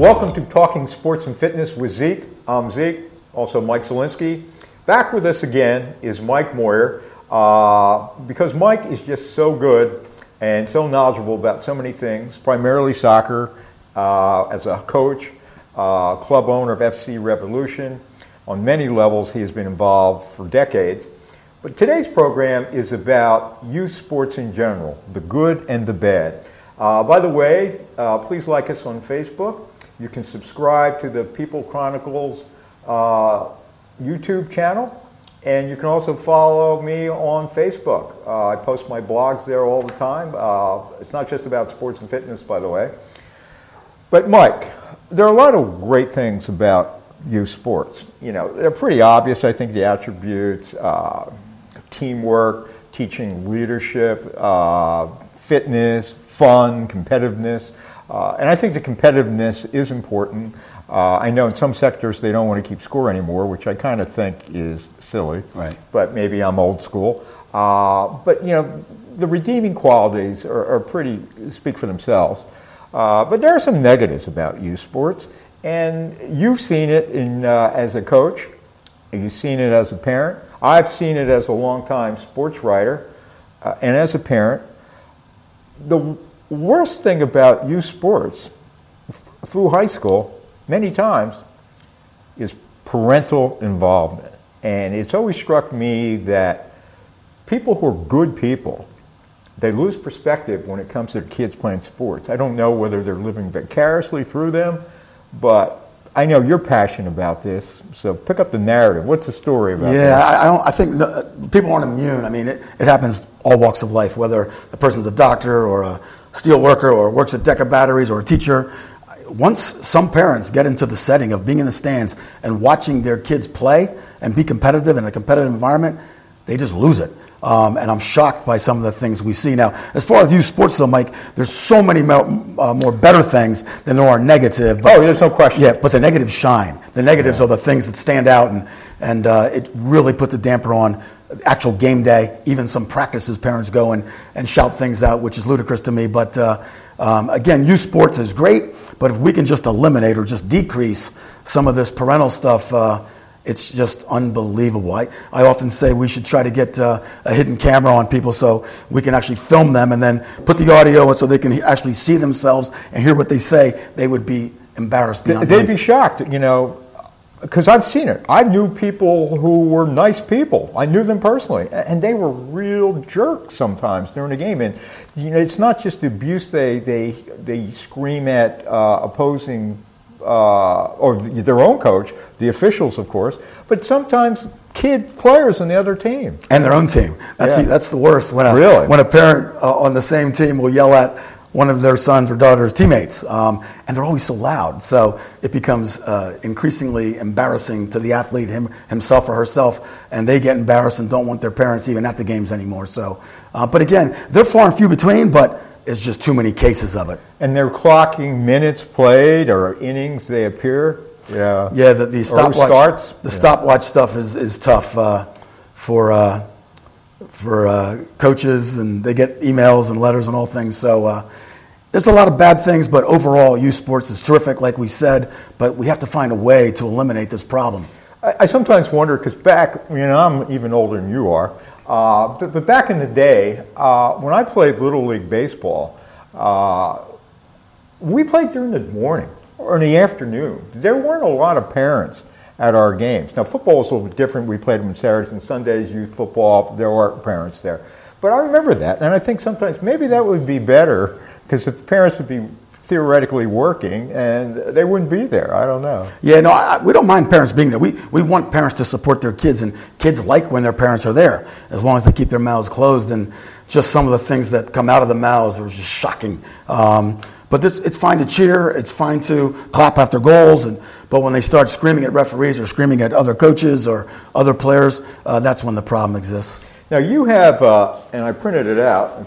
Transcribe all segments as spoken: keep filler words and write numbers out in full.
Welcome to Talking Sports and Fitness with Zeke. I'm Zeke, also Mike Zielinski. Back with us again is Mike Moyer, uh, because Mike is just so good and so knowledgeable about so many things, primarily soccer, uh, as a coach, uh, club owner of F C Revolution. On many levels, he has been involved for decades. But today's program is about youth sports in general, the good and the bad. Uh, by the way, uh, please like us on Facebook. You can subscribe to the People Chronicles uh, YouTube channel. And you can also follow me on Facebook. Uh, I post my blogs there all the time. Uh, it's not just about sports and fitness, by the way. But Mike, there are a lot of great things about youth sports. You know, they're pretty obvious, I think, the attributes, uh, teamwork, teaching leadership, uh, fitness, fun, competitiveness. Uh, and I think the competitiveness is important. Uh, I know in some sectors they don't want to keep score anymore, which I kind of think is silly, right? But maybe I'm old school. Uh, but, you know, the redeeming qualities are, are pretty, speak for themselves. Uh, but there are some negatives about youth sports. And you've seen it in uh, as a coach. You've seen it as a parent. I've seen it as a longtime sports writer uh, and as a parent. The worst thing about youth sports f- through high school, many times, is parental involvement. And it's always struck me that people who are good people, they lose perspective when it comes to their kids playing sports. I don't know whether they're living vicariously through them, but I know you're passionate about this, so pick up the narrative. What's the story about yeah, that? Yeah, I, I, don't, I think no, people aren't immune. I mean, it, it happens all walks of life, whether the person's a doctor or a steel worker or works at Decca Batteries or a teacher. Once some parents get into the setting of being in the stands and watching their kids play and be competitive in a competitive environment, they just lose it. Um, and I'm shocked by some of the things we see now. As far as youth sports, though, Mike, there's so many mo- uh, more better things than there are negative. But, oh, there's no question. Yeah, but the negatives shine. The negatives yeah. are the things that stand out, and and uh, it really puts a damper on actual game day. Even some practices, parents go and, and shout things out, which is ludicrous to me. But uh, um, again, youth sports is great, but if we can just eliminate or just decrease some of this parental stuff, uh, it's just unbelievable. I, I often say we should try to get uh, a hidden camera on people so we can actually film them and then put the audio so they can he- actually see themselves and hear what they say. They would be embarrassed beyond They'd life. Be shocked, you know, because I've seen it. I knew people who were nice people. I knew them personally, and they were real jerks sometimes during the game. And, you know, it's not just the abuse they, they, they scream at uh, opposing Uh, or th- their own coach, the officials, of course, but sometimes kid players on the other team. And their own team. That's, yeah. the, that's the worst. When a, really? When a parent uh, on the same team will yell at one of their sons or daughters' teammates, um, and they're always so loud. So it becomes uh, increasingly embarrassing to the athlete, him himself or herself, and they get embarrassed and don't want their parents even at the games anymore. So, uh, but again, they're far and few between, but it's just too many cases of it. And they're clocking minutes played or innings they appear. Yeah. Yeah, the, the stopwatch starts. The yeah. stopwatch stuff is, is tough uh, for uh, for uh, coaches, and they get emails and letters and all things. So uh, there's a lot of bad things, but overall, youth sports is terrific, like we said, but we have to find a way to eliminate this problem. I, I sometimes wonder, because back, you know, I'm even older than you are, Uh, but, but back in the day, uh, when I played Little League Baseball, uh, we played during the morning or in the afternoon. There weren't a lot of parents at our games. Now, football was a little different. We played them on Saturdays and Sundays, youth football. There weren't parents there. But I remember that, and I think sometimes maybe that would be better, because if the parents would be theoretically working, and they wouldn't be there. I don't know. Yeah, no, I, we don't mind parents being there. We we want parents to support their kids, and kids like when their parents are there, as long as they keep their mouths closed. And just some of the things that come out of the mouths are just shocking. Um, but this, it's fine to cheer. It's fine to clap after goals. And but when they start screaming at referees or screaming at other coaches or other players, uh, that's when the problem exists. Now you have, uh, and I printed it out,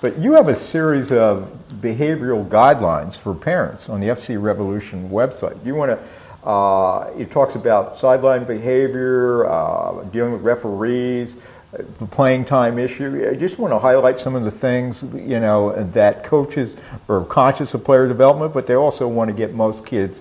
but you have a series of behavioral guidelines for parents on the F C Revolution website. You want to? Uh, it talks about sideline behavior, uh, dealing with referees, the playing time issue. I just want to highlight some of the things, you know, that coaches are conscious of player development, but they also want to get most kids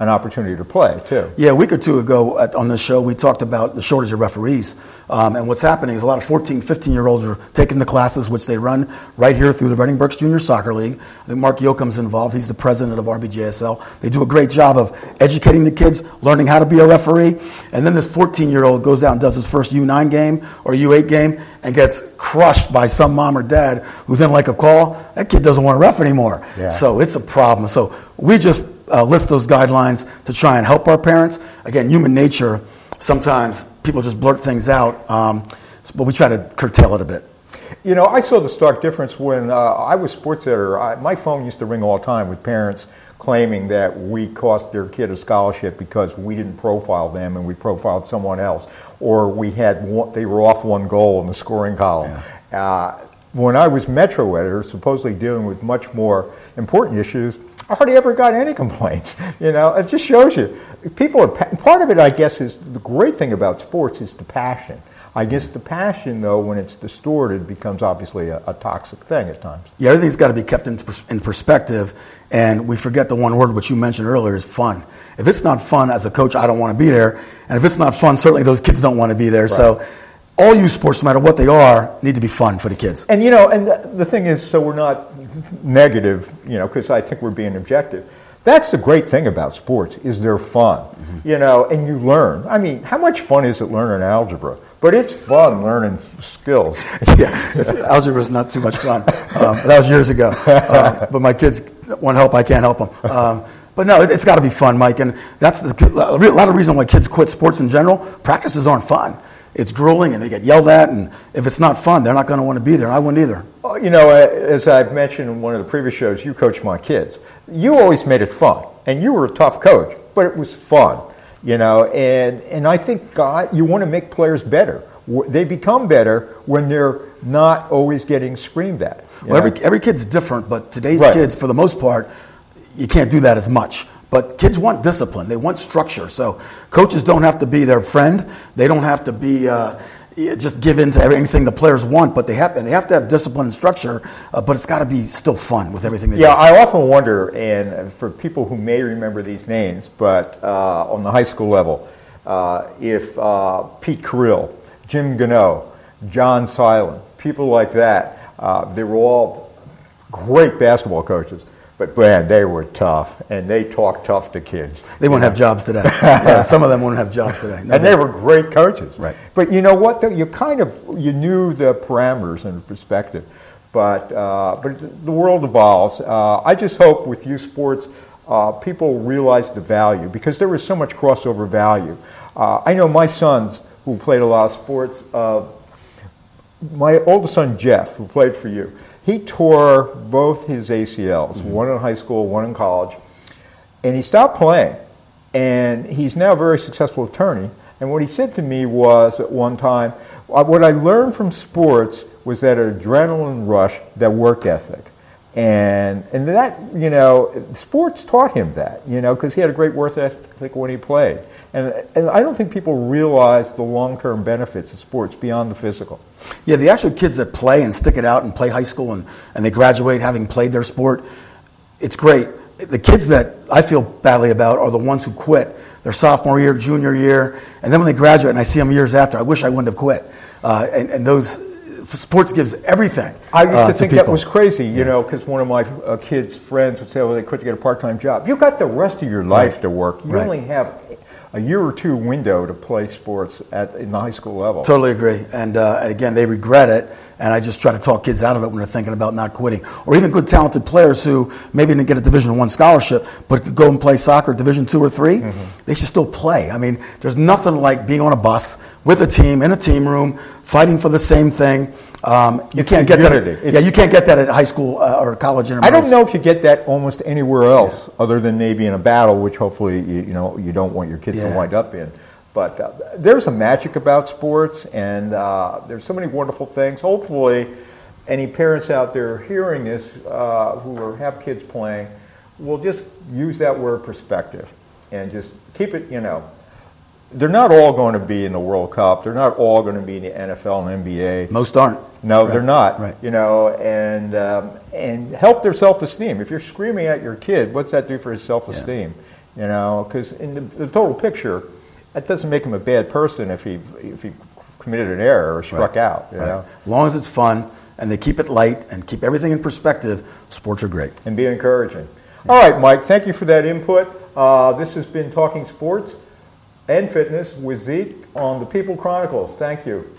an opportunity to play, too. Yeah, a week or two ago at, on this show, we talked about the shortage of referees. Um, and what's happening is a lot of fourteen, fifteen-year-olds are taking the classes, which they run right here through the Reading Berks Junior Soccer League. I think Mark Yoakum's involved. He's the president of R B J S L. They do a great job of educating the kids, learning how to be a referee. And then this fourteen-year-old goes out and does his first U nine game or U eight game and gets crushed by some mom or dad who didn't like a call. That kid doesn't want to ref anymore. Yeah. So it's a problem. So we just... Uh, list those guidelines to try and help our parents. Again, human nature, sometimes people just blurt things out, um, but we try to curtail it a bit. You know, I saw the stark difference when uh, I was sports editor. I, my phone used to ring all the time with parents claiming that we cost their kid a scholarship because we didn't profile them and we profiled someone else, or we had one, they were off one goal in the scoring column. Yeah. Uh, when I was Metro editor, supposedly dealing with much more important issues, I hardly ever got any complaints. You know, it just shows you. People are, part of it, I guess, is the great thing about sports is the passion. I guess the passion, though, when it's distorted, becomes obviously a, a toxic thing at times. Yeah, everything's got to be kept in, pers- in perspective, and we forget the one word which you mentioned earlier is fun. If it's not fun, as a coach, I don't want to be there, and if it's not fun, certainly those kids don't want to be there. Right. So all youth sports, no matter what they are, need to be fun for the kids. And, you know, and the, the thing is, so we're not negative, you know, because I think we're being objective. That's the great thing about sports is they're fun, mm-hmm. you know, and you learn. I mean, how much fun is it learning algebra? But it's fun learning skills. Yeah, algebra is not too much fun. Um, that was years ago. Um, but my kids want help. I can't help them. Um, But no, it's got to be fun, Mike, and that's the, a lot of reason why kids quit sports in general. Practices aren't fun. It's grueling, and they get yelled at, and if it's not fun, they're not going to want to be there. I wouldn't either. You know, as I've mentioned in one of the previous shows, you coached my kids. You always made it fun, and you were a tough coach, but it was fun, you know, and, and I think, God, you want to make players better. They become better when they're not always getting screamed at. Well, every, every kid's different, but today's right. kids, for the most part, you can't do that as much. But kids want discipline. They want structure. So coaches don't have to be their friend. They don't have to be uh, just give in to anything the players want. But they have, and they have to have discipline and structure. Uh, but it's got to be still fun with everything they yeah, do. Yeah, I often wonder, and for people who may remember these names, but uh, on the high school level, uh, if uh, Pete Carril, Jim Gonneau, John Silen, people like that, uh, they were all great basketball coaches. But, man, they were tough, and they talked tough to kids. They won't have jobs today. Yeah, some of them won't have jobs today. No, and they were great coaches. Right. But you know what? You kind of you knew the parameters and perspective. But uh, but the world evolves. Uh, I just hope with youth sports, uh, people realize the value, because there was so much crossover value. Uh, I know my sons who played a lot of sports. Uh, my oldest son, Jeff, who played for you, he tore both his A C Ls, mm-hmm. one in high school, one in college, and he stopped playing. And he's now a very successful attorney. And what he said to me was, at one time, what I learned from sports was that adrenaline rush, that work ethic. And and that, you know, sports taught him that, you know, because he had a great work ethic when he played. And and I don't think people realize the long-term benefits of sports beyond the physical. Yeah, the actual kids that play and stick it out and play high school and, and they graduate having played their sport, it's great. The kids that I feel badly about are the ones who quit their sophomore year, junior year, and then when they graduate and I see them years after, I wish I wouldn't have quit. Uh, and, and those... Sports gives everything. I used to uh, think to that was crazy, you yeah. know, because one of my uh, kids' friends would say, well, they quit to get a part-time job. You got the rest of your life right. to work. You right. only have a year or two window to play sports at in the high school level. Totally agree. And uh, again, they regret it, and I just try to talk kids out of it when they're thinking about not quitting. Or even good, talented players who maybe didn't get a Division One scholarship, but could go and play soccer at Division Two or Three. Mm-hmm. They should still play. I mean, there's nothing like being on a bus with a team in a team room, fighting for the same thing. Um, you can't get that. At, yeah, you can't get that at high school uh, or college. I don't know if you get that almost anywhere else, yeah. other than maybe in a battle, which hopefully you, you know you don't want your kids yeah. to wind up in. But uh, there's a magic about sports, and uh, there's so many wonderful things. Hopefully, any parents out there hearing this uh, who are, have kids playing will just use that word perspective and just keep it. You know, they're not all going to be in the World Cup. They're not all going to be in the N F L and N B A. Most aren't. No, right. They're not. Right. You know, and um, and help their self-esteem. If you're screaming at your kid, what's that do for his self-esteem? Yeah. You know, because in the, the total picture, that doesn't make him a bad person if he if he committed an error or struck right. out. You right. know, as long as it's fun and they keep it light and keep everything in perspective, sports are great. And be encouraging. Yeah. All right, Mike. Thank you for that input. Uh, this has been Talking Sports and Fitness with Zeke on the People Chronicles. Thank you.